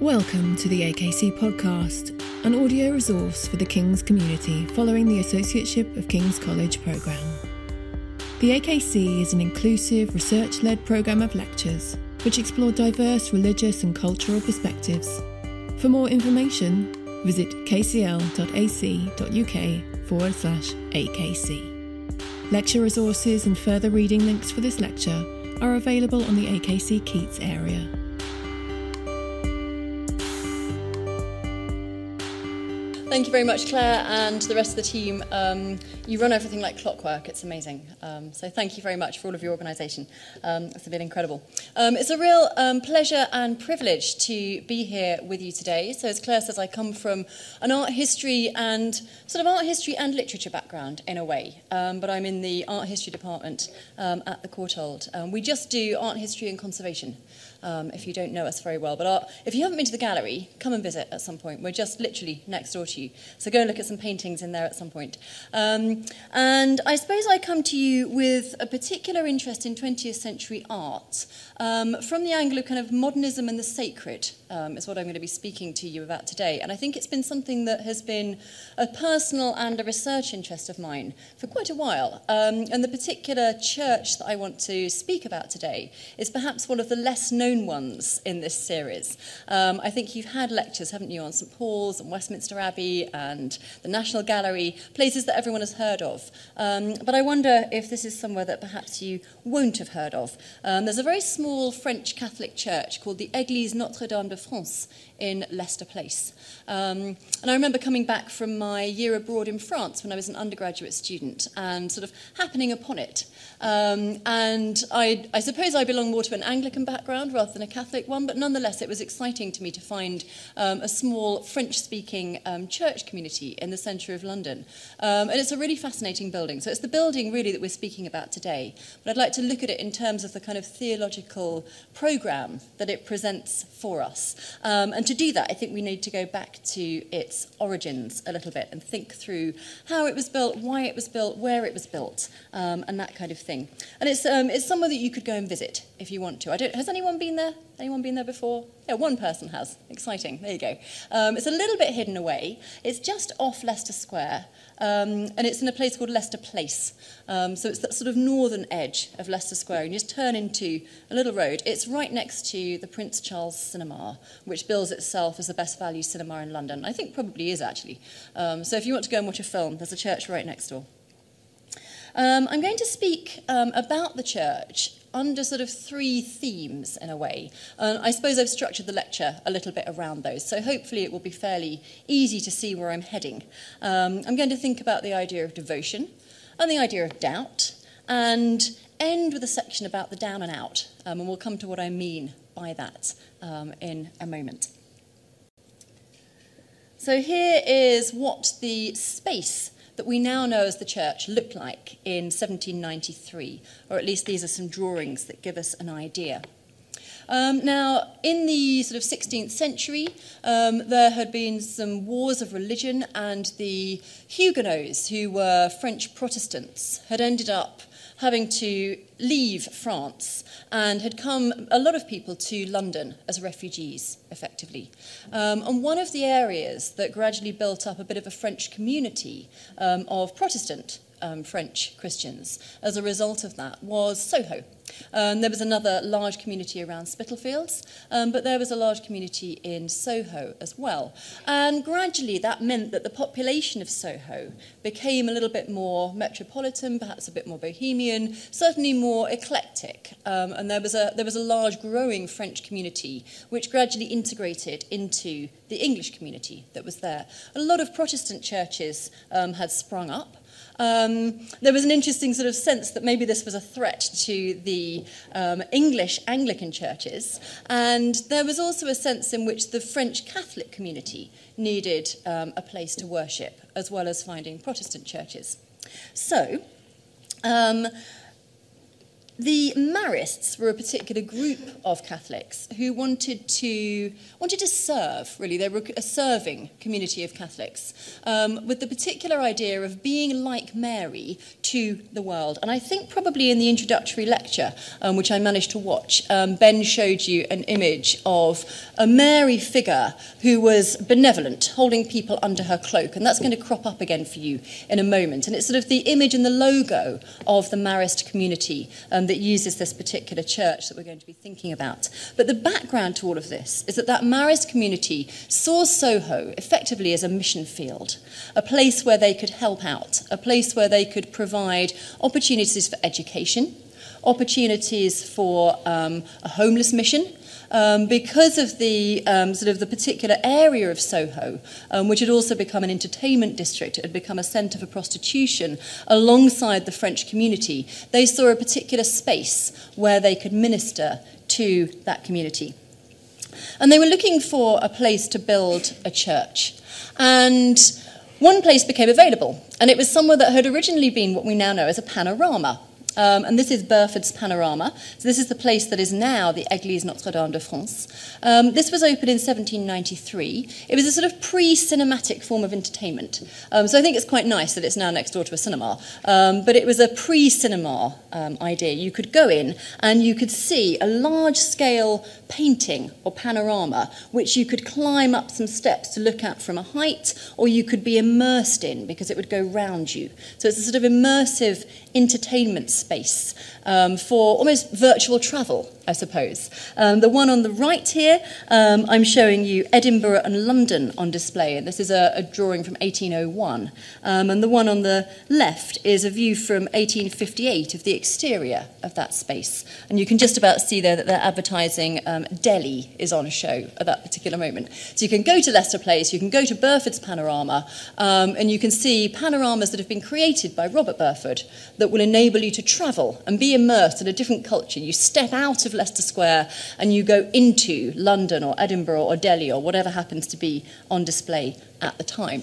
Welcome to the AKC podcast, an audio resource for the King's community following the Associateship of King's College programme. The AKC is an inclusive, research-led programme of lectures which explore diverse religious and cultural perspectives. For more information, visit kcl.ac.uk/AKC. Lecture resources and further reading links for this lecture are available on the AKC Keats area. Thank you very much, Claire, and the rest of the team. You run everything like clockwork. It's amazing. So thank you very much for all of your organisation. It's been incredible. It's a real pleasure and privilege to be here with you today. So as Claire says, I come from an art history and literature background in a way, but I'm in the art history department at the Courtauld. We just do art history and conservation. If you don't know us very well. But if you haven't been to the gallery, come and visit at some point. We're just literally next door to you. So go and look at some paintings in there at some point. And I suppose I come to you with a particular interest in 20th century art from the angle of kind of modernism and the sacred is what I'm going to be speaking to you about today. And I think it's been something that has been a personal and a research interest of mine for quite a while. And the particular church that I want to speak about today is perhaps one of the less known ones in this series. I think you've had lectures, haven't you, on St Paul's and Westminster Abbey and the National Gallery, places that everyone has heard of. But I wonder if this is somewhere that perhaps you won't have heard of. There's a very small French Catholic church called the Église Notre-Dame de France in Leicester Place. And I remember coming back from my year abroad in France when I was an undergraduate student and sort of happening upon it. And I suppose I belong more to an Anglican background rather than a Catholic one, but nonetheless it was exciting to me to find a small French-speaking church community in the centre of London. And it's a really fascinating building. So it's the building really that we're speaking about today. But I'd like to look at it in terms of the kind of theological programme that it presents for us. And to do that, I think we need to go back to its origins a little bit and think through how it was built, why it was built, where it was built, and that kind of thing. And it's somewhere that you could go and visit if you want to. Has anyone been there? Anyone been there before? Yeah, one person has. Exciting. There you go. It's a little bit hidden away. It's just off Leicester Square, and it's in a place called Leicester Place. So it's that sort of northern edge of Leicester Square, and you just turn into a little road. It's right next to the Prince Charles Cinema, which bills itself as the best value cinema in London. I think probably is, actually. So if you want to go and watch a film, there's a church right next door. I'm going to speak about the church under sort of three themes, in a way. I suppose I've structured the lecture a little bit around those, so hopefully it will be fairly easy to see where I'm heading. I'm going to think about the idea of devotion and the idea of doubt, and end with a section about the down and out, and we'll come to what I mean by that in a moment. So here is what the space that we now know as the church looked like in 1793, or at least these are some drawings that give us an idea. Now, in the sort of 16th century, there had been some wars of religion, and the Huguenots, who were French Protestants, had ended up having to leave France, and had come, a lot of people, to London as refugees, effectively. And one of the areas that gradually built up a bit of a French community of Protestant French Christians as a result of that was Soho. There was another large community around Spitalfields, but there was a large community in Soho as well. And gradually that meant that the population of Soho became a little bit more metropolitan, perhaps a bit more bohemian, certainly more eclectic. And there was a large growing French community which gradually integrated into the English community that was there. A lot of Protestant churches had sprung up. There was an interesting sort of sense that maybe this was a threat to the English Anglican churches, and there was also a sense in which the French Catholic community needed a place to worship, as well as finding Protestant churches. So The Marists were a particular group of Catholics who wanted to serve, really. They were a serving community of Catholics, with the particular idea of being like Mary to the world. And I think probably in the introductory lecture, which I managed to watch, Ben showed you an image of a Mary figure who was benevolent, holding people under her cloak. And that's going to crop up again for you in a moment. And it's sort of the image and the logo of the Marist community that uses this particular church that we're going to be thinking about. But the background to all of this is that that Marist community saw Soho effectively as a mission field, a place where they could help out, a place where they could provide opportunities for education, opportunities for a homeless mission, because of the the particular area of Soho, which had also become an entertainment district. It had become a centre for prostitution alongside the French community. They saw a particular space where they could minister to that community. And they were looking for a place to build a church. And one place became available, and it was somewhere that had originally been what we now know as a panorama. And this is Burford's Panorama. So this is the place that is now the Église Notre-Dame de France. This was opened in 1793. It was a sort of pre-cinematic form of entertainment. So I think it's quite nice that it's now next door to a cinema. But it was a pre-cinema idea. You could go in and you could see a large-scale painting or panorama, which you could climb up some steps to look at from a height, or you could be immersed in because it would go round you. So it's a sort of immersive entertainment space for almost virtual travel, I suppose. The one on the right here, I'm showing you Edinburgh and London on display, and this is a drawing from 1801. And the one on the left is a view from 1858 of the exterior of that space. And you can just about see there that they're advertising Delhi is on show at that particular moment. So you can go to Leicester Place, you can go to Burford's Panorama, and you can see panoramas that have been created by Robert Burford that will enable you to travel and be immersed in a different culture. You step out of Leicester Square and you go into London or Edinburgh or Delhi or whatever happens to be on display at the time.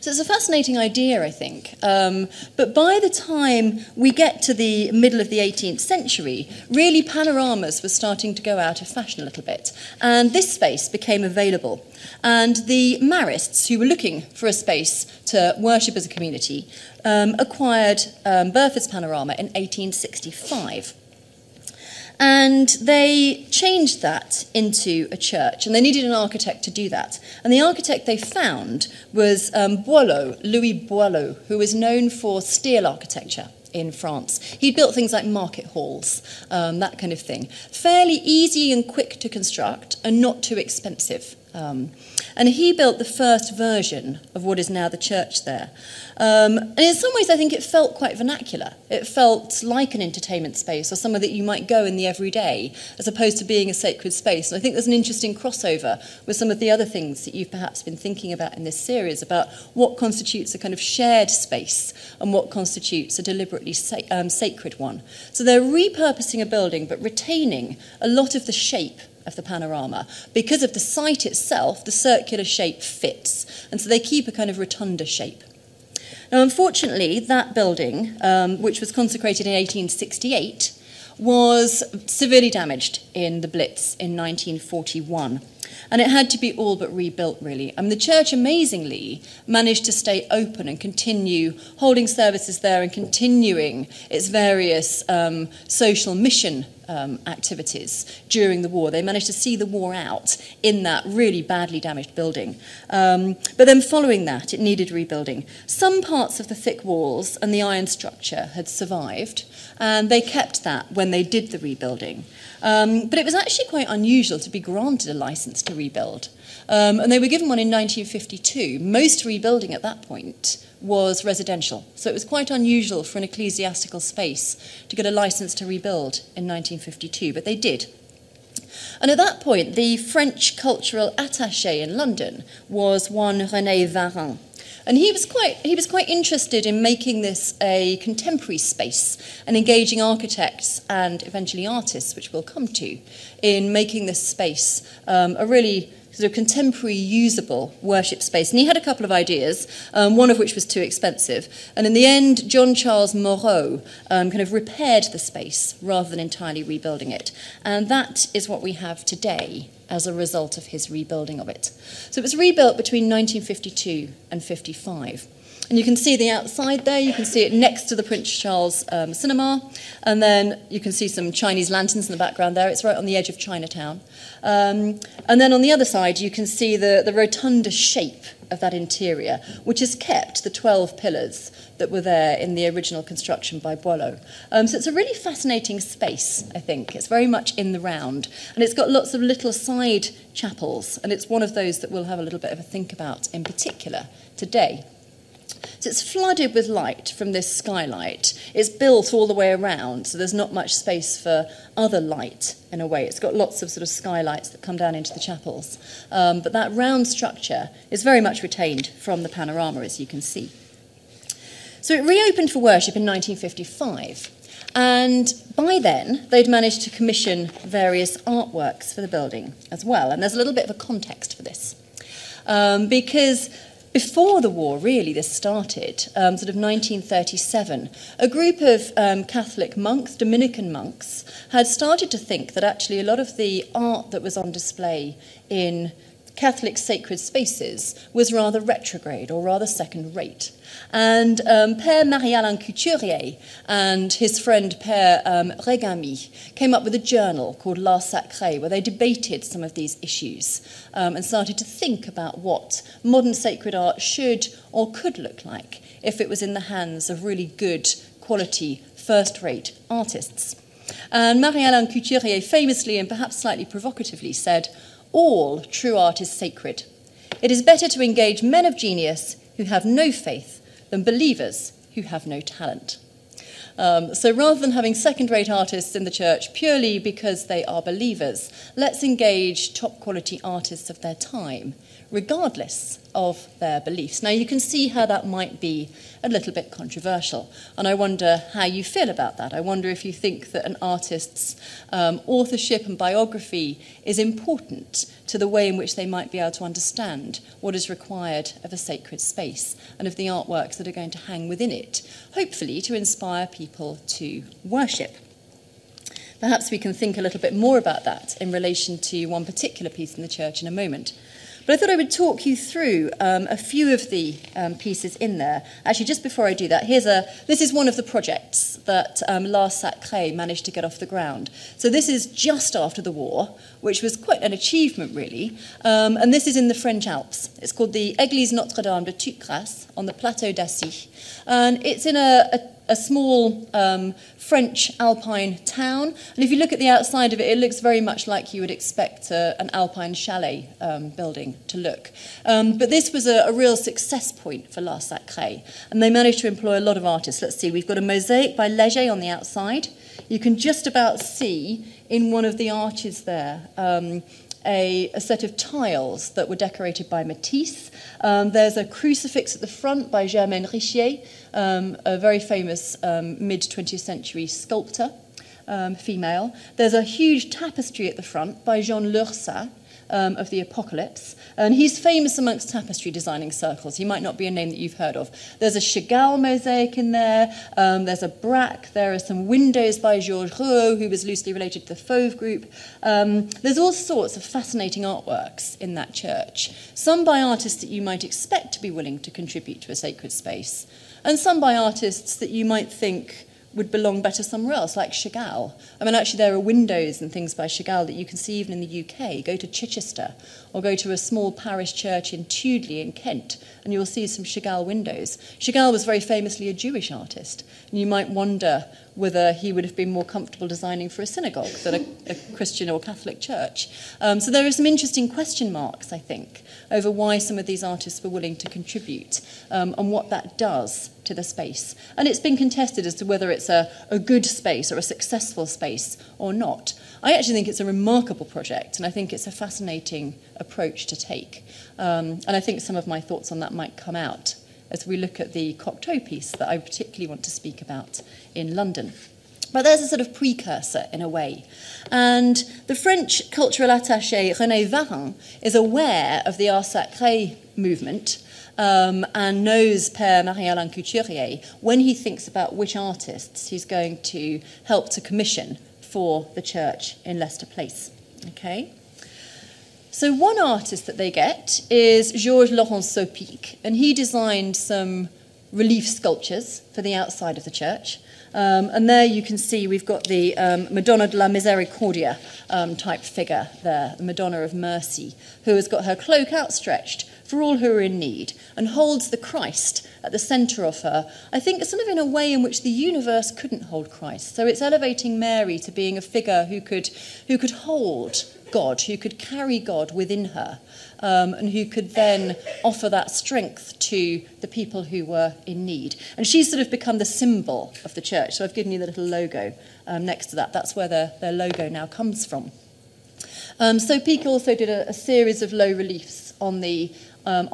So it's a fascinating idea, I think. But by the time we get to the middle of the 18th century, really panoramas were starting to go out of fashion a little bit. And this space became available. And the Marists, who were looking for a space to worship as a community, acquired Burford's Panorama in 1865. And they changed that into a church, and they needed an architect to do that. And the architect they found was Boileau, Louis Boileau, who was known for steel architecture in France. He built things like market halls, that kind of thing. Fairly easy and quick to construct, and not too expensive. And he built the first version of what is now the church there. And in some ways, I think it felt quite vernacular. It felt like an entertainment space or somewhere that you might go in the everyday, as opposed to being a sacred space. And I think there's an interesting crossover with some of the other things that you've perhaps been thinking about in this series, about what constitutes a kind of shared space and what constitutes a deliberately sacred one. So they're repurposing a building, but retaining a lot of the shape of the panorama. Because of the site itself, the circular shape fits, and so they keep a kind of rotunda shape. Now, unfortunately, that building, which was consecrated in 1868, was severely damaged in the Blitz in 1941. And it had to be all but rebuilt, really. And the church, amazingly, managed to stay open and continue holding services there and continuing its various social mission activities during the war. They managed to see the war out in that really badly damaged building. But then following that, it needed rebuilding. Some parts of the thick walls and the iron structure had survived, and they kept that when they did the rebuilding. But it was actually quite unusual to be granted a license to rebuild. And they were given one in 1952. Most rebuilding at that point was residential. So it was quite unusual for an ecclesiastical space to get a license to rebuild in 1952, but they did. And at that point, the French cultural attaché in London was one René Varin. And he was quite interested in making this a contemporary space and engaging architects and eventually artists, which we'll come to, in making this space a really sort of contemporary, usable worship space. And he had a couple of ideas, one of which was too expensive. And in the end, John Charles Moreau kind of repaired the space rather than entirely rebuilding it. And that is what we have today as a result of his rebuilding of it. So it was rebuilt between 1952 and 55. And you can see the outside there, you can see it next to the Prince Charles Cinema, and then you can see some Chinese lanterns in the background there. It's right on the edge of Chinatown. And then on the other side, you can see the rotunda shape of that interior, which has kept the 12 pillars that were there in the original construction by Boileau. So it's a really fascinating space, I think. It's very much in the round, and it's got lots of little side chapels, and it's one of those that we'll have a little bit of a think about in particular today. So it's flooded with light from this skylight. It's built all the way around, so there's not much space for other light, in a way. It's got lots of sort of skylights that come down into the chapels. But that round structure is very much retained from the panorama, as you can see. So it reopened for worship in 1955. And by then, they'd managed to commission various artworks for the building as well. And there's a little bit of a context for this. Because before the war, really, this started, sort of 1937, a group of Catholic monks, Dominican monks, had started to think that actually a lot of the art that was on display in Catholic sacred spaces was rather retrograde or rather second-rate. And Père Marie-Alain Couturier and his friend Père Regami came up with a journal called L'art Sacré, where they debated some of these issues and started to think about what modern sacred art should or could look like if it was in the hands of really good quality first-rate artists. And Marie-Alain Couturier famously and perhaps slightly provocatively said, "All true art is sacred. It is better to engage men of genius who have no faith than believers who have no talent." So rather than having second-rate artists in the church purely because they are believers, let's engage top-quality artists of their time, regardless of their beliefs. Now, you can see how that might be a little bit controversial, and I wonder how you feel about that. I wonder if you think that an artist's authorship and biography is important to the way in which they might be able to understand what is required of a sacred space and of the artworks that are going to hang within it, hopefully to inspire people to worship. Perhaps we can think a little bit more about that in relation to one particular piece in the church in a moment. But I thought I would talk you through a few of the pieces in there. Actually, just before I do that, this is one of the projects that L'Art Sacré managed to get off the ground. So this is just after the war, which was quite an achievement, really. And this is in the French Alps. It's called the Église Notre-Dame de Tugras on the Plateau d'Assis. And it's in a small French alpine town. And if you look at the outside of it, it looks very much like you would expect an alpine chalet building to look. But this was a real success point for L'Art Sacré, and they managed to employ a lot of artists. Let's see, we've got a mosaic by Leger on the outside. You can just about see in one of the arches there a set of tiles that were decorated by Matisse. There's a crucifix at the front by Germaine Richier, a very famous mid-20th century sculptor, female. There's a huge tapestry at the front by Jean Lurçat of the Apocalypse, and he's famous amongst tapestry designing circles. He might not be a name that you've heard of. There's a Chagall mosaic in there, there's a Braque, there are some windows by Georges Rouault, who was loosely related to the Fauve group. There's all sorts of fascinating artworks in that church, some by artists that you might expect to be willing to contribute to a sacred space, and some by artists that you might think would belong better somewhere else, like Chagall. I mean, actually, there are windows and things by Chagall that you can see even in the UK. Go to Chichester or go to a small parish church in Tudley in Kent, and you'll see some Chagall windows. Chagall was very famously a Jewish artist, and you might wonder whether he would have been more comfortable designing for a synagogue than a Christian or Catholic church. So there are some interesting question marks, I think, over why some of these artists were willing to contribute and what that does to the space. And it's been contested as to whether it's a good space or a successful space or not. I actually think it's a remarkable project, and I think it's a fascinating approach to take. And I think some of my thoughts on that might come out as we look at the Cocteau piece that I particularly want to speak about in London. But there's a sort of precursor, in a way. And the French cultural attaché, René Varin, is aware of the Art Sacré movement and knows Père Marie-Alain Couturier when he thinks about which artists he's going to help to commission for the church in Leicester Place. Okay? So one artist that they get is Georges Rouault, and he designed some relief sculptures for the outside of the church. And there you can see we've got the Madonna de la Misericordia type figure there, the Madonna of Mercy, who has got her cloak outstretched for all who are in need and holds the Christ at the centre of her, I think sort of in a way in which the universe couldn't hold Christ. So it's elevating Mary to being a figure who could hold God, who could carry God within her, and who could then offer that strength to the people who were in need. And she's sort of become the symbol of the church. So I've given you the little logo next to that. That's where their logo now comes from. So Peake also did a series of low reliefs on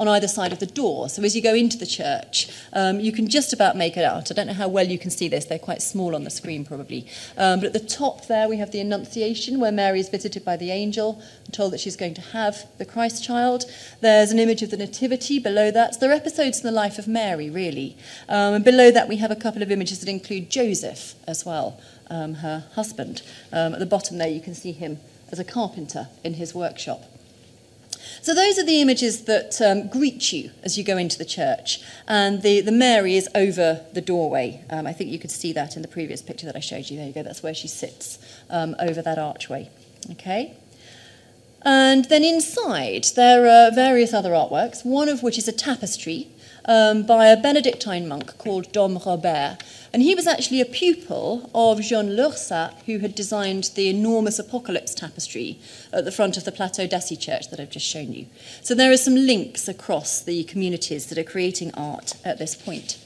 either side of the door. So as you go into the church, you can just about make it out. I don't know how well you can see this. They're quite small on the screen, probably. But at the top there, we have the Annunciation, where Mary is visited by the angel and told that she's going to have the Christ child. There's an image of the Nativity below that. So there are episodes in the life of Mary, really. And below that, we have a couple of images that include Joseph as well, her husband. At the bottom there, you can see him as a carpenter in his workshop. So those are the images that greet you as you go into the church. And the Mary is over the doorway. I think you could see that in the previous picture that I showed you. There you go, that's where she sits, over that archway. Okay? And then inside, there are various other artworks, one of which is a tapestry by a Benedictine monk called Dom Robert. And he was actually a pupil of Jean Lurçat, who had designed the enormous Apocalypse tapestry at the front of the Plateau d'Assis church that I've just shown you. So there are some links across the communities that are creating art at this point.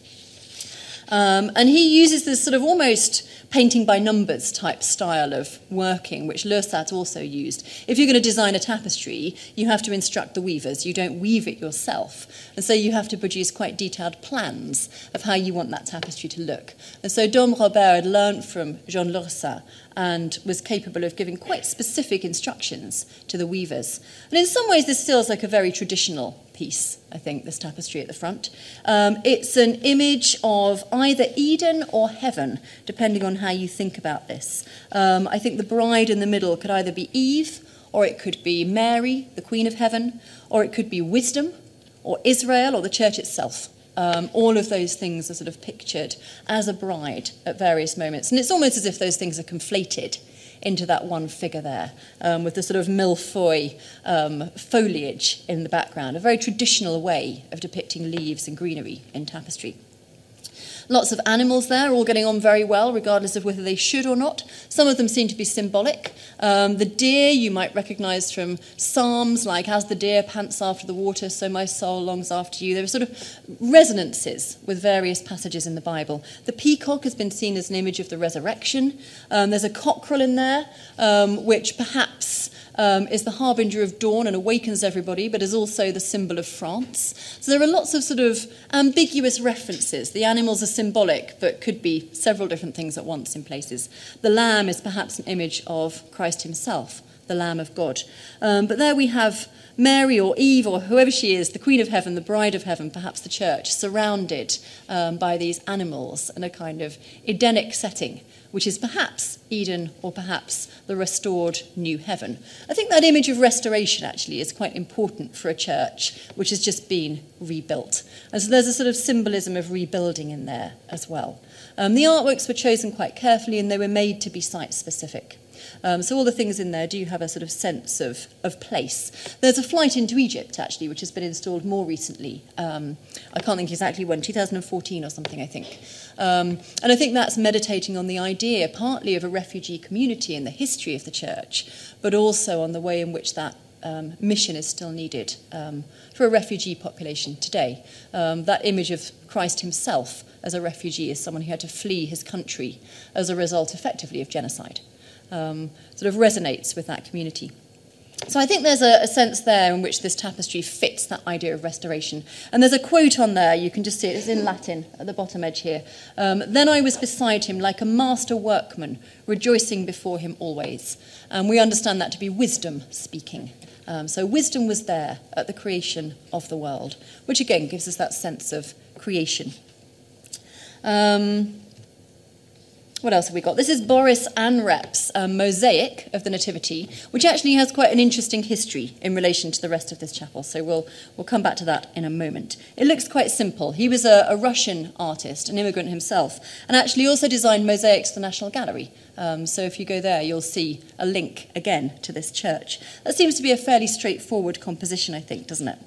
And he uses this sort of almost painting by numbers type style of working, which Lurçat also used. If you're going to design a tapestry, you have to instruct the weavers. You don't weave it yourself. And so you have to produce quite detailed plans of how you want that tapestry to look. And so Dom Robert had learned from Jean Lurçat and was capable of giving quite specific instructions to the weavers. And in some ways, this feels like a very traditional piece, I think, this tapestry at the front. It's an image of either Eden or heaven, depending on how you think about this. I think the bride in the middle could either be Eve, or it could be Mary, the Queen of Heaven, or it could be wisdom, or Israel, or the church itself. All of those things are sort of pictured as a bride at various moments. And it's almost as if those things are conflated into that one figure there, with the sort of millefeuille foliage in the background, a very traditional way of depicting leaves and greenery in tapestry. Lots of animals there, all getting on very well, regardless of whether they should or not. Some of them seem to be symbolic. The deer you might recognise from psalms, like, as the deer pants after the water, so my soul longs after you. There are sort of resonances with various passages in the Bible. The peacock has been seen as an image of the resurrection. There's a cockerel in there, which perhaps is the harbinger of dawn and awakens everybody, but is also the symbol of France. So there are lots of sort of ambiguous references. The animals are symbolic, but could be several different things at once in places. The lamb is perhaps an image of Christ himself, the Lamb of God. But there we have Mary or Eve or whoever she is, the Queen of Heaven, the Bride of Heaven, perhaps the church, surrounded by these animals in a kind of Edenic setting, which is perhaps Eden or perhaps the restored new heaven. I think that image of restoration actually is quite important for a church which has just been rebuilt. And so there's a sort of symbolism of rebuilding in there as well. The artworks were chosen quite carefully and they were made to be site-specific. So all the things in there do have a sort of sense of place. There's a flight into Egypt, actually, which has been installed more recently. I can't think exactly when, 2014 or something, I think. And I think that's meditating on the idea partly of a refugee community in the history of the church, but also on the way in which that mission is still needed for a refugee population today. That image of Christ himself as a refugee is someone who had to flee his country as a result, effectively, of genocide. Sort of resonates with that community. So I think there's a sense there in which this tapestry fits that idea of restoration. And there's a quote on there, you can just see it's in Latin at the bottom edge here. Then I was beside him like a master workman, rejoicing before him always. And we understand that to be wisdom speaking. So wisdom was there at the creation of the world, which again gives us that sense of creation. What else have we got? This is Boris Anrep's mosaic of the Nativity, which actually has quite an interesting history in relation to the rest of this chapel, so we'll come back to that in a moment. It looks quite simple. He was a Russian artist, an immigrant himself, and actually also designed mosaics for the National Gallery. So if you go there, you'll see a link again to this church. That seems to be a fairly straightforward composition, I think, doesn't it?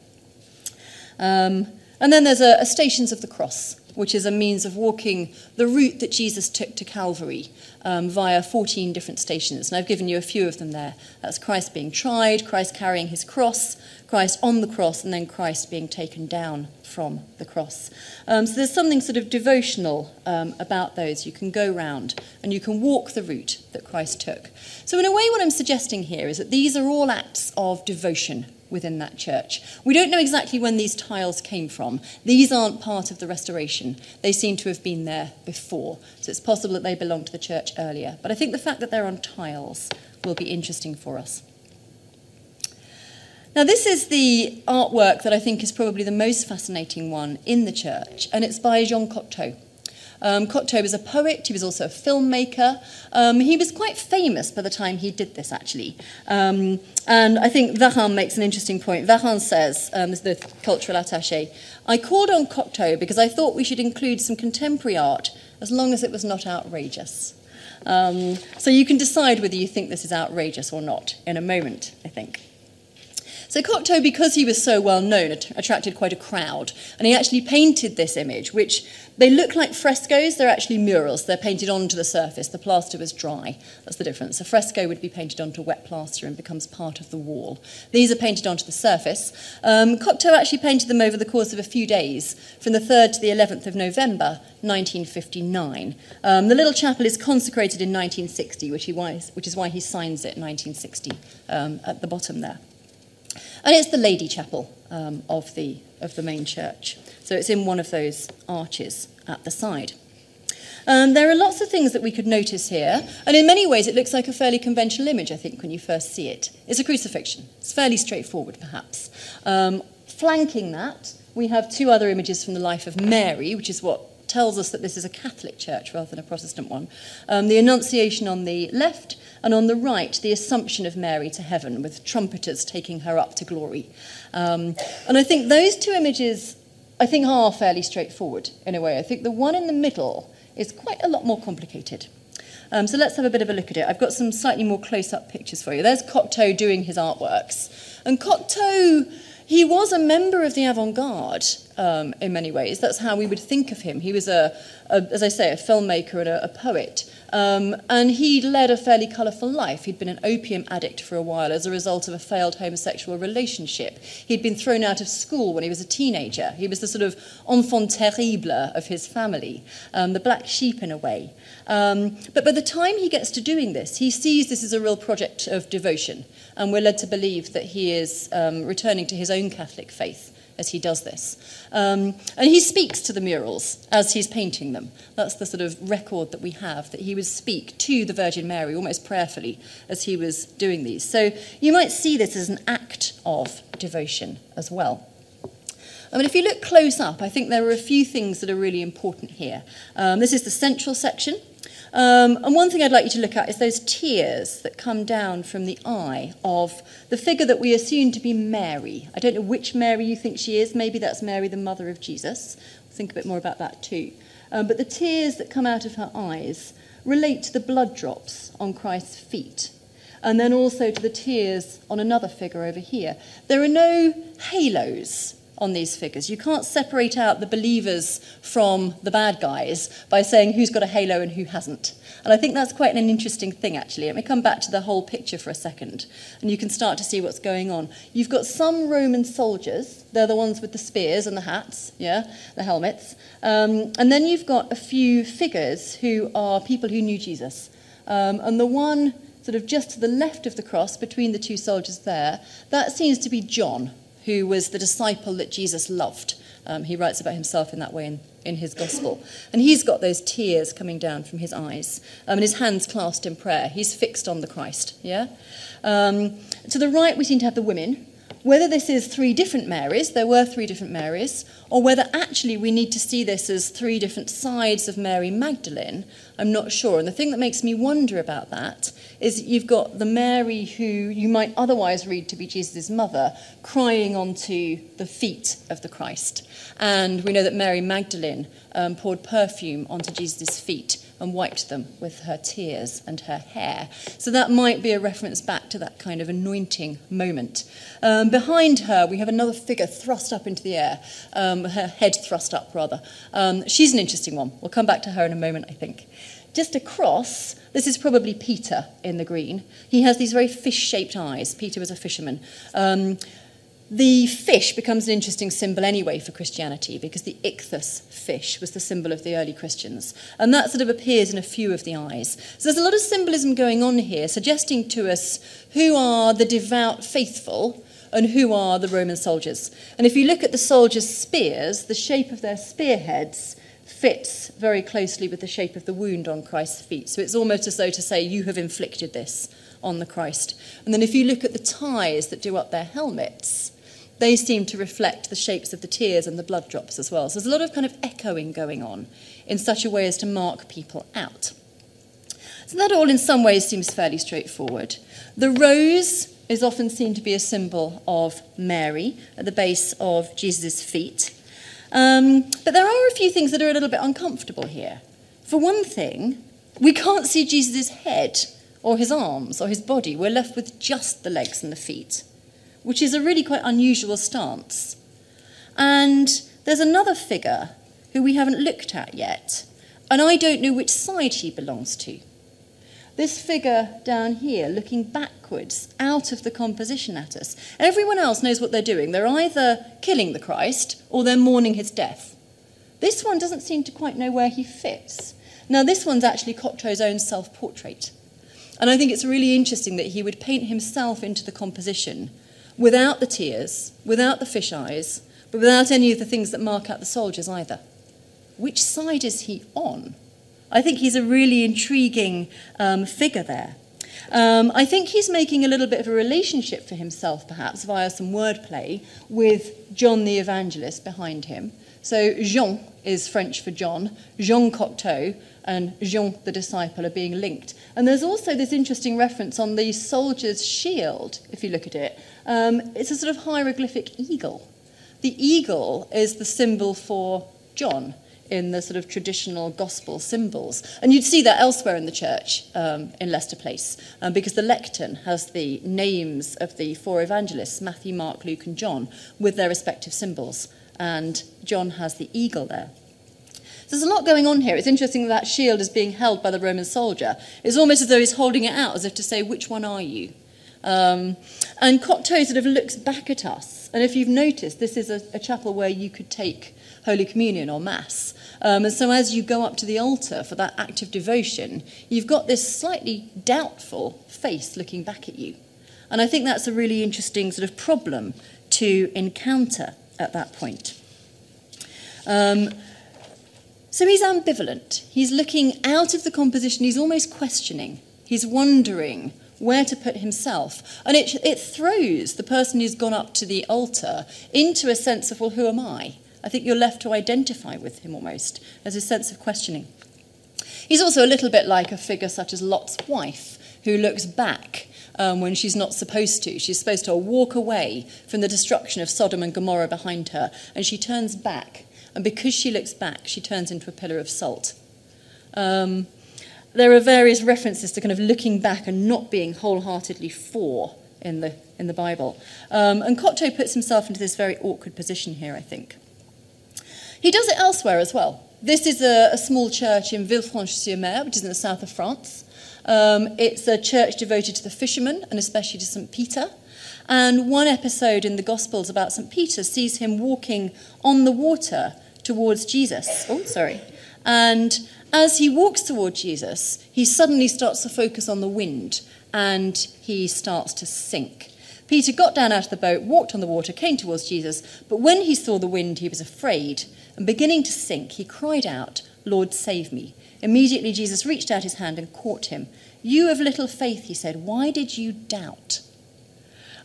And then there's a Stations of the Cross, which is a means of walking the route that Jesus took to Calvary via 14 different stations. And I've given you a few of them there. That's Christ being tried, Christ carrying his cross, Christ on the cross, and then Christ being taken down from the cross. So there's something sort of devotional about those. You can go round and you can walk the route that Christ took. So in a way, what I'm suggesting here is that these are all acts of devotion within that church. We don't know exactly when these tiles came from. These aren't part of the restoration. They seem to have been there before, so it's possible that they belong to the church earlier. But I think the fact that they're on tiles will be interesting for us. Now, this is the artwork that I think is probably the most fascinating one in the church, and it's by Jean Cocteau. Cocteau was a poet, he was also a filmmaker. He was quite famous by the time he did this, actually. And I think Varin makes an interesting point. Varin says, as the cultural attaché, I called on Cocteau because I thought we should include some contemporary art as long as it was not outrageous. So you can decide whether you think this is outrageous or not in a moment, I think. So Cocteau, because he was so well known, attracted quite a crowd, and he actually painted this image, which they look like frescoes, they're actually murals, they're painted onto the surface, the plaster was dry, that's the difference. A fresco would be painted onto wet plaster and becomes part of the wall. These are painted onto the surface. Cocteau actually painted them over the course of a few days, from the 3rd to the 11th of November, 1959. The little chapel is consecrated in 1960, which is why he signs it 1960 at the bottom there. And it's the Lady Chapel of the main church. So it's in one of those arches at the side. There are lots of things that we could notice here. And in many ways, it looks like a fairly conventional image, I think, when you first see it. It's a crucifixion. It's fairly straightforward, perhaps. Flanking that, we have two other images from the life of Mary, which is what tells us that this is a Catholic church rather than a Protestant one. The Annunciation on the left, and on the right, the Assumption of Mary to heaven, with trumpeters taking her up to glory. And I think those two images, I think, are fairly straightforward in a way. I think the one in the middle is quite a lot more complicated. So let's have a bit of a look at it. I've got some slightly more close-up pictures for you. There's Cocteau doing his artworks. And Cocteau, he was a member of the avant-garde in many ways. That's how we would think of him. He was, as I say, a filmmaker and a poet. And he led a fairly colourful life. He'd been an opium addict for a while as a result of a failed homosexual relationship. He'd been thrown out of school when he was a teenager. He was the sort of enfant terrible of his family, the black sheep in a way. But by the time he gets to doing this, he sees this is a real project of devotion, and we're led to believe that he is returning to his own Catholic faith as he does this. And he speaks to the murals as he's painting them. That's the sort of record that we have, that he would speak to the Virgin Mary almost prayerfully as he was doing these. So you might see this as an act of devotion as well. I mean, if you look close up, I think there are a few things that are really important here. This is the central section. And one thing I'd like you to look at is those tears that come down from the eye of the figure that we assume to be Mary. I don't know which Mary you think she is. Maybe that's Mary, the mother of Jesus. We'll think a bit more about that too. But the tears that come out of her eyes relate to the blood drops on Christ's feet, and then also to the tears on another figure over here. There are no halos on these figures. You can't separate out the believers from the bad guys by saying who's got a halo and who hasn't. And I think that's quite an interesting thing, actually. Let me come back to the whole picture for a second, and you can start to see what's going on. You've got some Roman soldiers. They're the ones with the spears and the hats, yeah, the helmets. And then you've got a few figures who are people who knew Jesus. And the one sort of just to the left of the cross between the two soldiers there, that seems to be John, who was the disciple that Jesus loved. He writes about himself in that way in his gospel. And he's got those tears coming down from his eyes and his hands clasped in prayer. He's fixed on the Christ, yeah? To the right, we seem to have the women. Whether this is three different Marys, there were three different Marys, or whether actually we need to see this as three different sides of Mary Magdalene, I'm not sure. And the thing that makes me wonder about that is you've got the Mary who you might otherwise read to be Jesus' mother crying onto the feet of the Christ. And we know that Mary Magdalene poured perfume onto Jesus' feet and wiped them with her tears and her hair. So that might be a reference back to that kind of anointing moment. Behind her, we have another figure thrust up into the air, her head thrust up, rather. She's an interesting one. We'll come back to her in a moment, I think. Just across, this is probably Peter in the green. He has these very fish-shaped eyes. Peter was a fisherman. The fish becomes an interesting symbol anyway for Christianity, because the ichthus fish was the symbol of the early Christians. And that sort of appears in a few of the eyes. So there's a lot of symbolism going on here, suggesting to us who are the devout faithful and who are the Roman soldiers. And if you look at the soldiers' spears, the shape of their spearheads fits very closely with the shape of the wound on Christ's feet. So it's almost as though to say, you have inflicted this on the Christ. And then if you look at the ties that do up their helmets, they seem to reflect the shapes of the tears and the blood drops as well. So there's a lot of kind of echoing going on in such a way as to mark people out. So that all in some ways seems fairly straightforward. The rose is often seen to be a symbol of Mary at the base of Jesus' feet. But there are a few things that are a little bit uncomfortable here. For one thing, we can't see Jesus' head or his arms or his body. We're left with just the legs and the feet, which is a really quite unusual stance. And there's another figure who we haven't looked at yet, and I don't know which side he belongs to. This figure down here, looking backwards, out of the composition at us. Everyone else knows what they're doing. They're either killing the Christ or they're mourning his death. This one doesn't seem to quite know where he fits. Now, this one's actually Cocteau's own self-portrait. And I think it's really interesting that he would paint himself into the composition without the tears, without the fish eyes, but without any of the things that mark out the soldiers either. Which side is he on? I think he's a really intriguing figure there. I think he's making a little bit of a relationship for himself, perhaps, via some wordplay with John the Evangelist behind him. So Jean is French for John, Jean Cocteau, and Jean the disciple are being linked. And there's also this interesting reference on the soldier's shield, if you look at it. It's a sort of hieroglyphic eagle. The eagle is the symbol for John in the sort of traditional gospel symbols. And you'd see that elsewhere in the church, in Leicester Place, because the lectern has the names of the four evangelists, Matthew, Mark, Luke, and John, with their respective symbols. And John has the eagle there. So there's a lot going on here. It's interesting that shield is being held by the Roman soldier. It's almost as though he's holding it out, as if to say, which one are you? And Cocteau sort of looks back at us. And if you've noticed, this is a chapel where you could take Holy Communion or Mass. And so as you go up to the altar for that act of devotion, you've got this slightly doubtful face looking back at you. And I think that's a really interesting sort of problem to encounter at that point. So he's ambivalent. He's looking out of the composition. He's almost questioning. He's wondering where to put himself. And it throws the person who's gone up to the altar into a sense of, well, who am I? I think you're left to identify with him almost as a sense of questioning. He's also a little bit like a figure such as Lot's wife, who looks back when she's not supposed to. She's supposed to walk away from the destruction of Sodom and Gomorrah behind her, and she turns back. And because she looks back, she turns into a pillar of salt. There are various references to kind of looking back and not being wholeheartedly for in the Bible. And Cocteau puts himself into this very awkward position here, I think. He does it elsewhere as well. This is a small church in Villefranche-sur-Mer, which is in the south of France. It's a church devoted to the fishermen, and especially to St. Peter. And one episode in the Gospels about St. Peter sees him walking on the water towards Jesus. Oh, sorry. And as he walks toward Jesus, he suddenly starts to focus on the wind and he starts to sink. Peter got down out of the boat, walked on the water, came towards Jesus, but when he saw the wind, he was afraid, and beginning to sink, he cried out, "Lord, save me." Immediately Jesus reached out his hand and caught him. "You of little faith," he said, "why did you doubt?"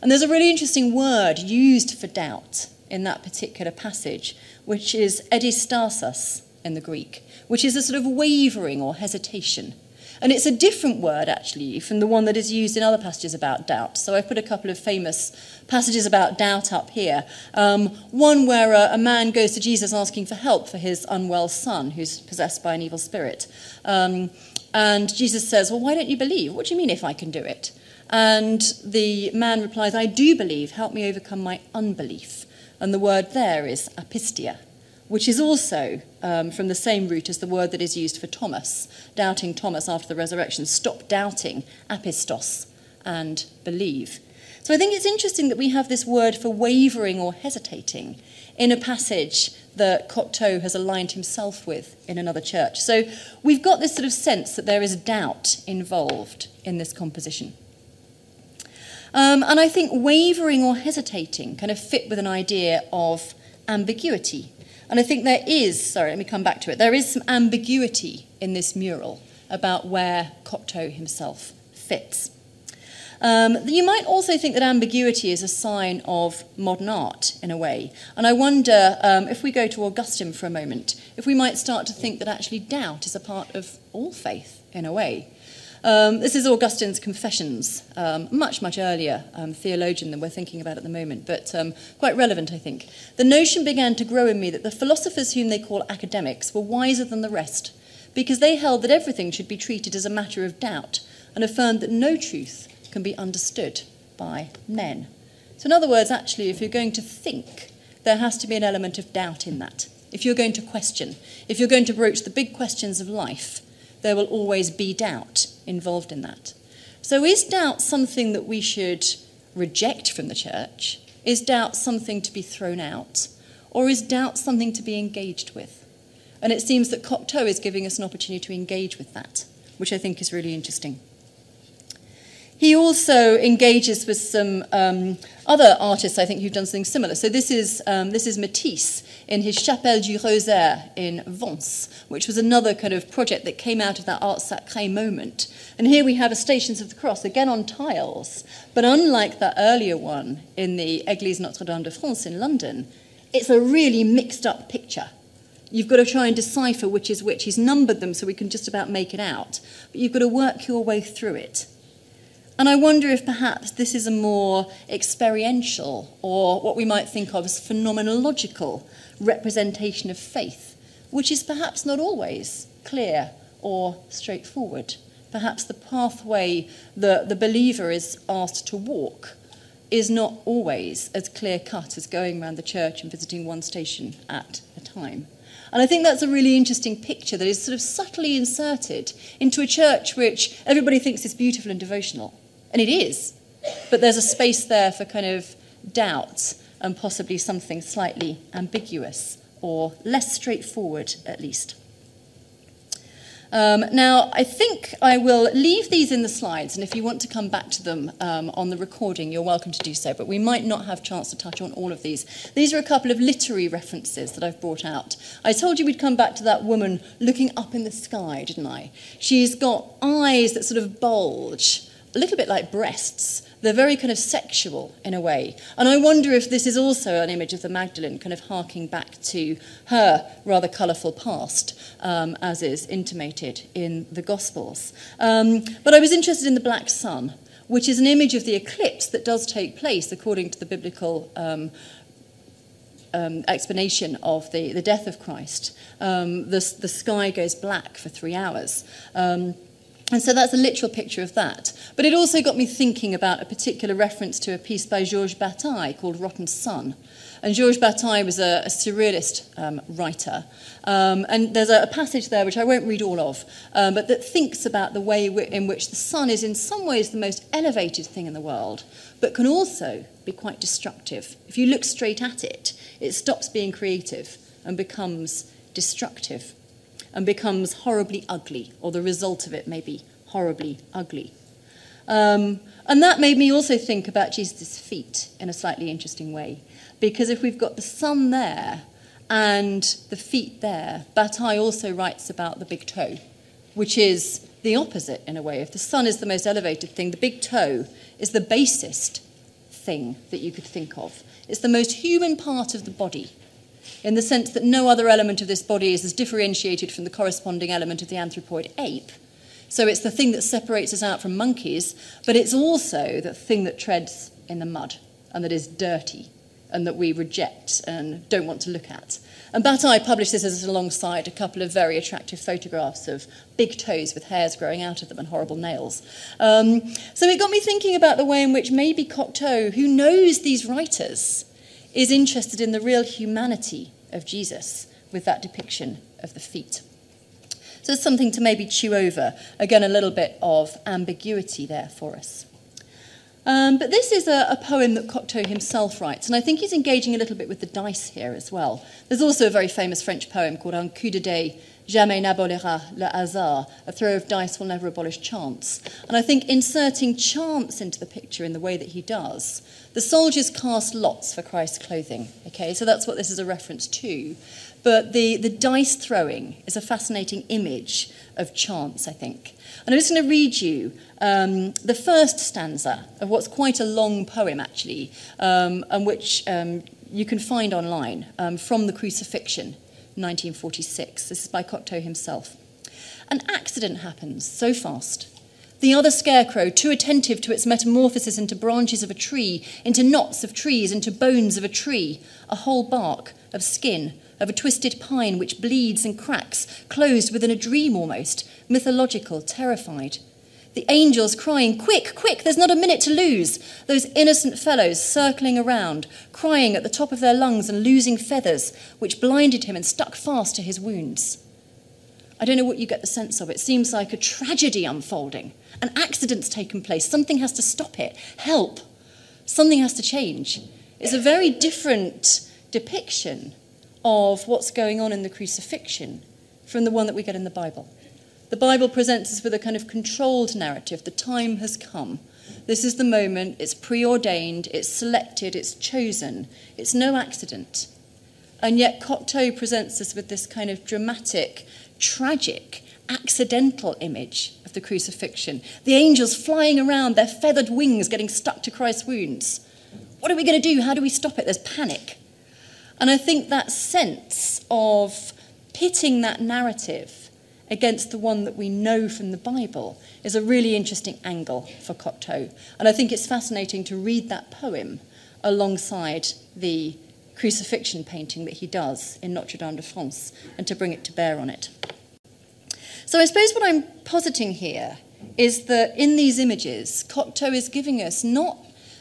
And there's a really interesting word used for doubt in that particular passage, which is edistasis in the Greek, which is a sort of wavering or hesitation. And it's a different word, actually, from the one that is used in other passages about doubt. So I've put a couple of famous passages about doubt up here. One where a man goes to Jesus asking for help for his unwell son, who's possessed by an evil spirit. And Jesus says, "Well, why don't you believe? What do you mean if I can do it?" And the man replies, "I do believe. Help me overcome my unbelief." And the word there is apistia, which is also from the same root as the word that is used for Thomas, doubting Thomas after the resurrection. Stop doubting, apistos, and believe. So I think it's interesting that we have this word for wavering or hesitating in a passage that Cocteau has aligned himself with in another church. So we've got this sort of sense that there is doubt involved in this composition. And I think wavering or hesitating kind of fit with an idea of ambiguity. And I think there is, sorry, let me come back to it, there is some ambiguity in this mural about where Cocteau himself fits. You might also think that ambiguity is a sign of modern art, in a way. And I wonder, if we go to Augustine for a moment, if we might start to think that actually doubt is a part of all faith, in a way. This is Augustine's Confessions, much earlier theologian than we're thinking about at the moment, but quite relevant, I think. "The notion began to grow in me that the philosophers whom they call academics were wiser than the rest, because they held that everything should be treated as a matter of doubt, and affirmed that no truth can be understood by men." So in other words, actually, if you're going to think, there has to be an element of doubt in that. If you're going to question, if you're going to broach the big questions of life, there will always be doubt involved in that. So is doubt something that we should reject from the church? Is doubt something to be thrown out? Or is doubt something to be engaged with? And it seems that Cocteau is giving us an opportunity to engage with that, which I think is really interesting. He also engages with some other artists, I think, who've done something similar. So this is Matisse in his Chapelle du Rosaire in Vence, which was another kind of project that came out of that Art Sacré moment. And here we have a Stations of the Cross, again on tiles, but unlike that earlier one in the Église Notre-Dame de France in London, it's a really mixed-up picture. You've got to try and decipher which is which. He's numbered them so we can just about make it out, but you've got to work your way through it. And I wonder if perhaps this is a more experiential, or what we might think of as phenomenological, representation of faith, which is perhaps not always clear or straightforward. Perhaps the pathway that the believer is asked to walk is not always as clear-cut as going around the church and visiting one station at a time. And I think that's a really interesting picture that is sort of subtly inserted into a church which everybody thinks is beautiful and devotional. And it is, but there's a space there for kind of doubt and possibly something slightly ambiguous or less straightforward, at least. Now, I think I will leave these in the slides, and if you want to come back to them on the recording, you're welcome to do so, but we might not have a chance to touch on all of these. These are a couple of literary references that I've brought out. I told you we'd come back to that woman looking up in the sky, didn't I? She's got eyes that sort of bulge, a little bit like breasts. They're very kind of sexual in a way. And I wonder if this is also an image of the Magdalene, kind of harking back to her rather colourful past, as is intimated in the Gospels. But I was interested in the black sun, which is an image of the eclipse that does take place according to the biblical explanation of the death of Christ. The sky goes black for 3 hours. And so that's a literal picture of that. But it also got me thinking about a particular reference to a piece by Georges Bataille called Rotten Sun. And Georges Bataille was a surrealist writer. And there's a passage there, which I won't read all of, but that thinks about the way in which the sun is in some ways the most elevated thing in the world, but can also be quite destructive. If you look straight at it, it stops being creative and becomes destructive, and becomes horribly ugly, or the result of it may be horribly ugly. And that made me also think about Jesus' feet in a slightly interesting way, because if we've got the sun there and the feet there, Bataille also writes about the big toe, which is the opposite in a way. If the sun is the most elevated thing, the big toe is the basest thing that you could think of. It's the most human part of the body, in the sense that no other element of this body is as differentiated from the corresponding element of the anthropoid ape. So it's the thing that separates us out from monkeys, but it's also the thing that treads in the mud and that is dirty and that we reject and don't want to look at. And Bataille published this alongside a couple of very attractive photographs of big toes with hairs growing out of them and horrible nails. So it got me thinking about the way in which maybe Cocteau, who knows these writers, is interested in the real humanity of Jesus with that depiction of the feet. So it's something to maybe chew over. Again, a little bit of ambiguity there for us. But this is a poem that Cocteau himself writes, and I think he's engaging a little bit with the dice here as well. There's also a very famous French poem called Un coup de dé, jamais n'abolira le hasard, a throw of dice will never abolish chance. And I think inserting chance into the picture in the way that he does, the soldiers cast lots for Christ's clothing, okay? So that's what this is a reference to. But the dice throwing is a fascinating image of chance, I think. And I'm just going to read you the first stanza of what's quite a long poem, actually, and which you can find online, from The Crucifixion, 1946. This is by Cocteau himself. An accident happens so fast. The other scarecrow, too attentive to its metamorphosis into branches of a tree, into knots of trees, into bones of a tree, a whole bark of skin, of a twisted pine which bleeds and cracks, closed within a dream almost, mythological, terrified. The angels crying, quick, quick, there's not a minute to lose. Those innocent fellows circling around, crying at the top of their lungs and losing feathers, which blinded him and stuck fast to his wounds. I don't know what you get the sense of. It seems like a tragedy unfolding. An accident's taken place. Something has to stop it. Help. Something has to change. It's a very different depiction of what's going on in the Crucifixion from the one that we get in the Bible. The Bible presents us with a kind of controlled narrative. The time has come. This is the moment. It's preordained. It's selected. It's chosen. It's no accident. And yet Cocteau presents us with this kind of dramatic, tragic, accidental image of the Crucifixion. The angels flying around, their feathered wings getting stuck to Christ's wounds. What are we going to do? How do we stop it? There's panic. And I think that sense of pitting that narrative against the one that we know from the Bible is a really interesting angle for Cocteau. And I think it's fascinating to read that poem alongside the Crucifixion painting that he does in Notre-Dame de France and to bring it to bear on it. So I suppose what I'm positing here is that in these images, Cocteau is giving us not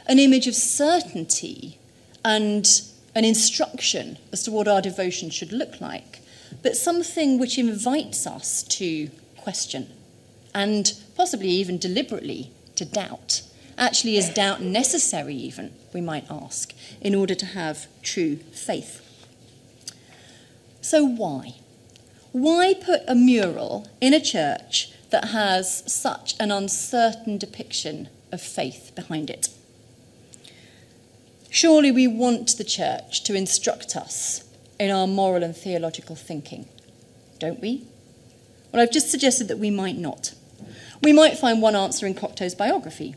an image of certainty and an instruction as to what our devotion should look like, but something which invites us to question and possibly even deliberately to doubt. Actually, is doubt necessary even, we might ask, in order to have true faith? So why? Why put a mural in a church that has such an uncertain depiction of faith behind it? Surely we want the church to instruct us in our moral and theological thinking, don't we? Well, I've just suggested that we might not. We might find one answer in Cocteau's biography.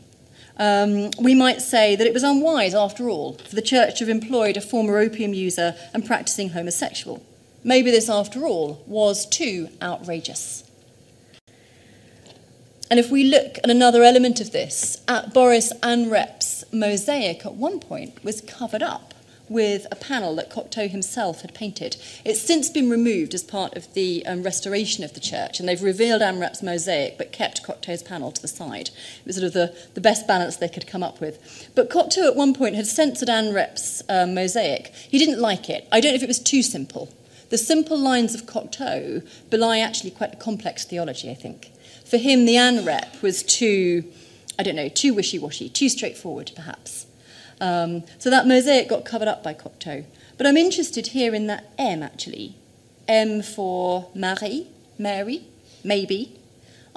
We might say that it was unwise, after all, for the church to have employed a former opium user and practicing homosexual. Maybe this, after all, was too outrageous. And if we look at another element of this, at Boris Anrep's mosaic at one point was covered up with a panel that Cocteau himself had painted. It's since been removed as part of the restoration of the church, and they've revealed Anrep's mosaic but kept Cocteau's panel to the side. It was sort of the best balance they could come up with. But Cocteau at one point had censored Anrep's mosaic. He didn't like it. I don't know if it was too simple. The simple lines of Cocteau belie actually quite a complex theology, I think. For him, the Anrep was too, I don't know, too wishy-washy, too straightforward, perhaps. So that mosaic got covered up by Cocteau. But I'm interested here in that M, actually. M for Marie, Mary, maybe.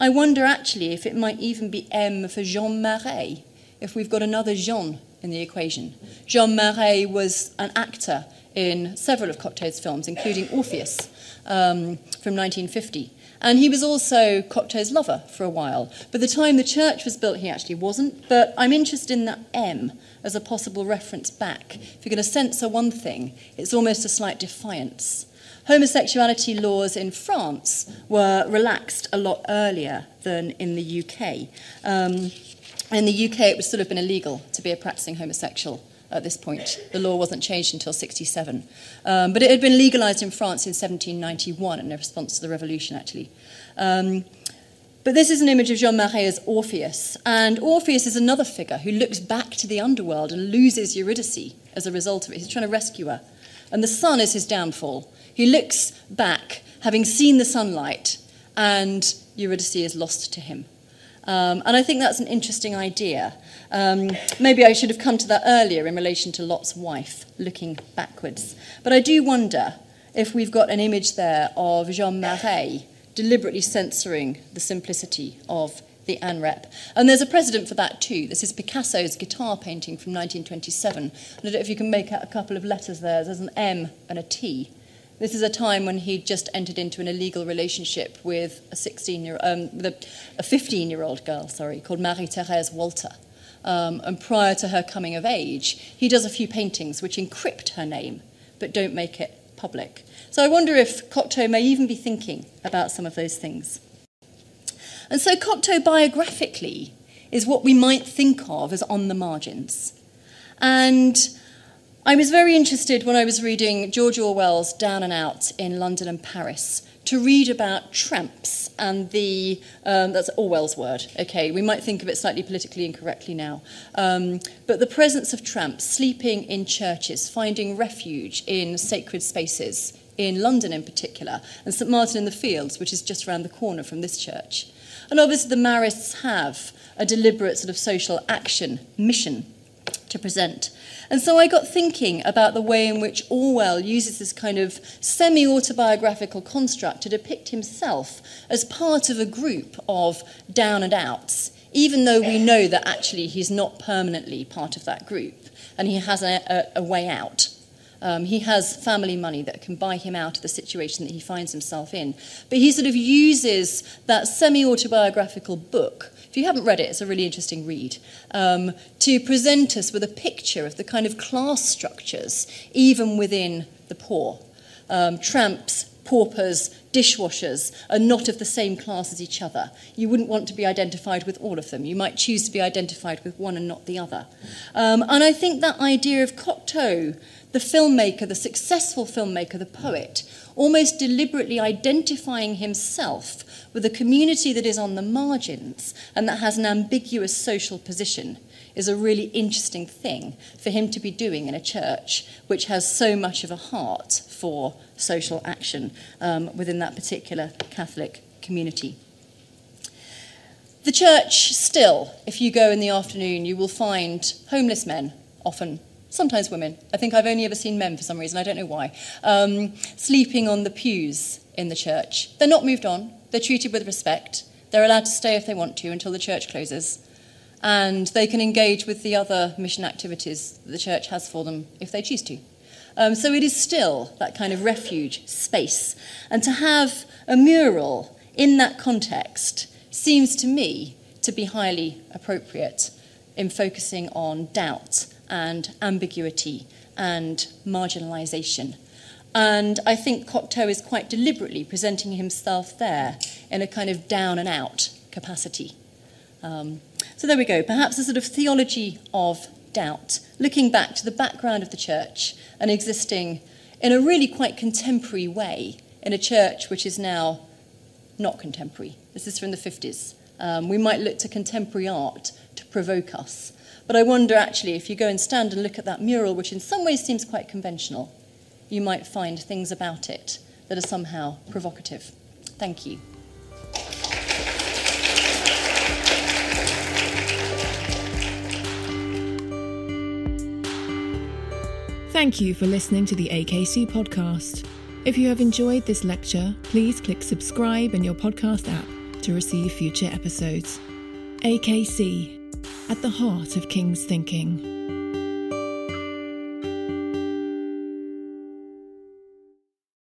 I wonder actually if it might even be M for Jean Marais, if we've got another Jean in the equation. Jean Marais was an actor in several of Cocteau's films, including Orpheus from 1950. And he was also Cocteau's lover for a while. By the time the church was built, he actually wasn't. But I'm interested in that M as a possible reference back. If you're going to censor one thing, it's almost a slight defiance. Homosexuality laws in France were relaxed a lot earlier than in the UK. In the UK, it would still have been illegal to be a practicing homosexual at this point. The law wasn't changed until 1967. But it had been legalised in France in 1791 in response to the revolution, actually. But this is an image of Jean Marais as Orpheus, and Orpheus is another figure who looks back to the underworld and loses Eurydice as a result of it. He's trying to rescue her. And the sun is his downfall. He looks back, having seen the sunlight, and Eurydice is lost to him. And I think that's an interesting idea. Maybe I should have come to that earlier in relation to Lot's wife, looking backwards. But I do wonder if we've got an image there of Jean Marais deliberately censoring the simplicity of the ANREP. And there's a precedent for that too. This is Picasso's guitar painting from 1927. I don't know if you can make out a couple of letters there. There's an M and a T. This is a time when he'd just entered into an illegal relationship with a 15-year-old girl, called Marie-Thérèse Walter. And prior to her coming of age, he does a few paintings which encrypt her name, but don't make it public. So I wonder if Cocteau may even be thinking about some of those things. And so Cocteau biographically is what we might think of as on the margins. And I was very interested when I was reading George Orwell's Down and Out in London and Paris to read about tramps and the, that's Orwell's word, okay, we might think of it slightly politically incorrectly now, but the presence of tramps sleeping in churches, finding refuge in sacred spaces, in London in particular, and St Martin in the Fields, which is just around the corner from this church. And obviously the Marists have a deliberate sort of social action mission to present. And so I got thinking about the way in which Orwell uses this kind of semi-autobiographical construct to depict himself as part of a group of down and outs, even though we know that actually he's not permanently part of that group and he has a way out. He has family money that can buy him out of the situation that he finds himself in. But he sort of uses that semi-autobiographical book, if you haven't read it, it's a really interesting read, to present us with a picture of the kind of class structures, even within the poor. Tramps, paupers, dishwashers are not of the same class as each other. You wouldn't want to be identified with all of them. You might choose to be identified with one and not the other. And I think that idea of Cocteau, the filmmaker, the successful filmmaker, the poet, almost deliberately identifying himself with a community that is on the margins and that has an ambiguous social position, is a really interesting thing for him to be doing in a church which has so much of a heart for social action within that particular Catholic community. The church still, if you go in the afternoon, you will find homeless men often, sometimes women. I think I've only ever seen men for some reason, I don't know why, sleeping on the pews in the church. They're not moved on, they're treated with respect, they're allowed to stay if they want to until the church closes, and they can engage with the other mission activities that the church has for them if they choose to. So it is still that kind of refuge space, and to have a mural in that context seems to me to be highly appropriate in focusing on doubt and ambiguity and marginalisation. And I think Cocteau is quite deliberately presenting himself there in a kind of down and out capacity. So there we go, perhaps a sort of theology of doubt, looking back to the background of the church and existing in a really quite contemporary way in a church which is now not contemporary. This is from the 50s. We might look to contemporary art to provoke us. But I wonder, actually, if you go and stand and look at that mural, which in some ways seems quite conventional, you might find things about it that are somehow provocative. Thank you. Thank you for listening to the AKC podcast. If you have enjoyed this lecture, please click subscribe in your podcast app to receive future episodes. AKC, at the heart of King's thinking.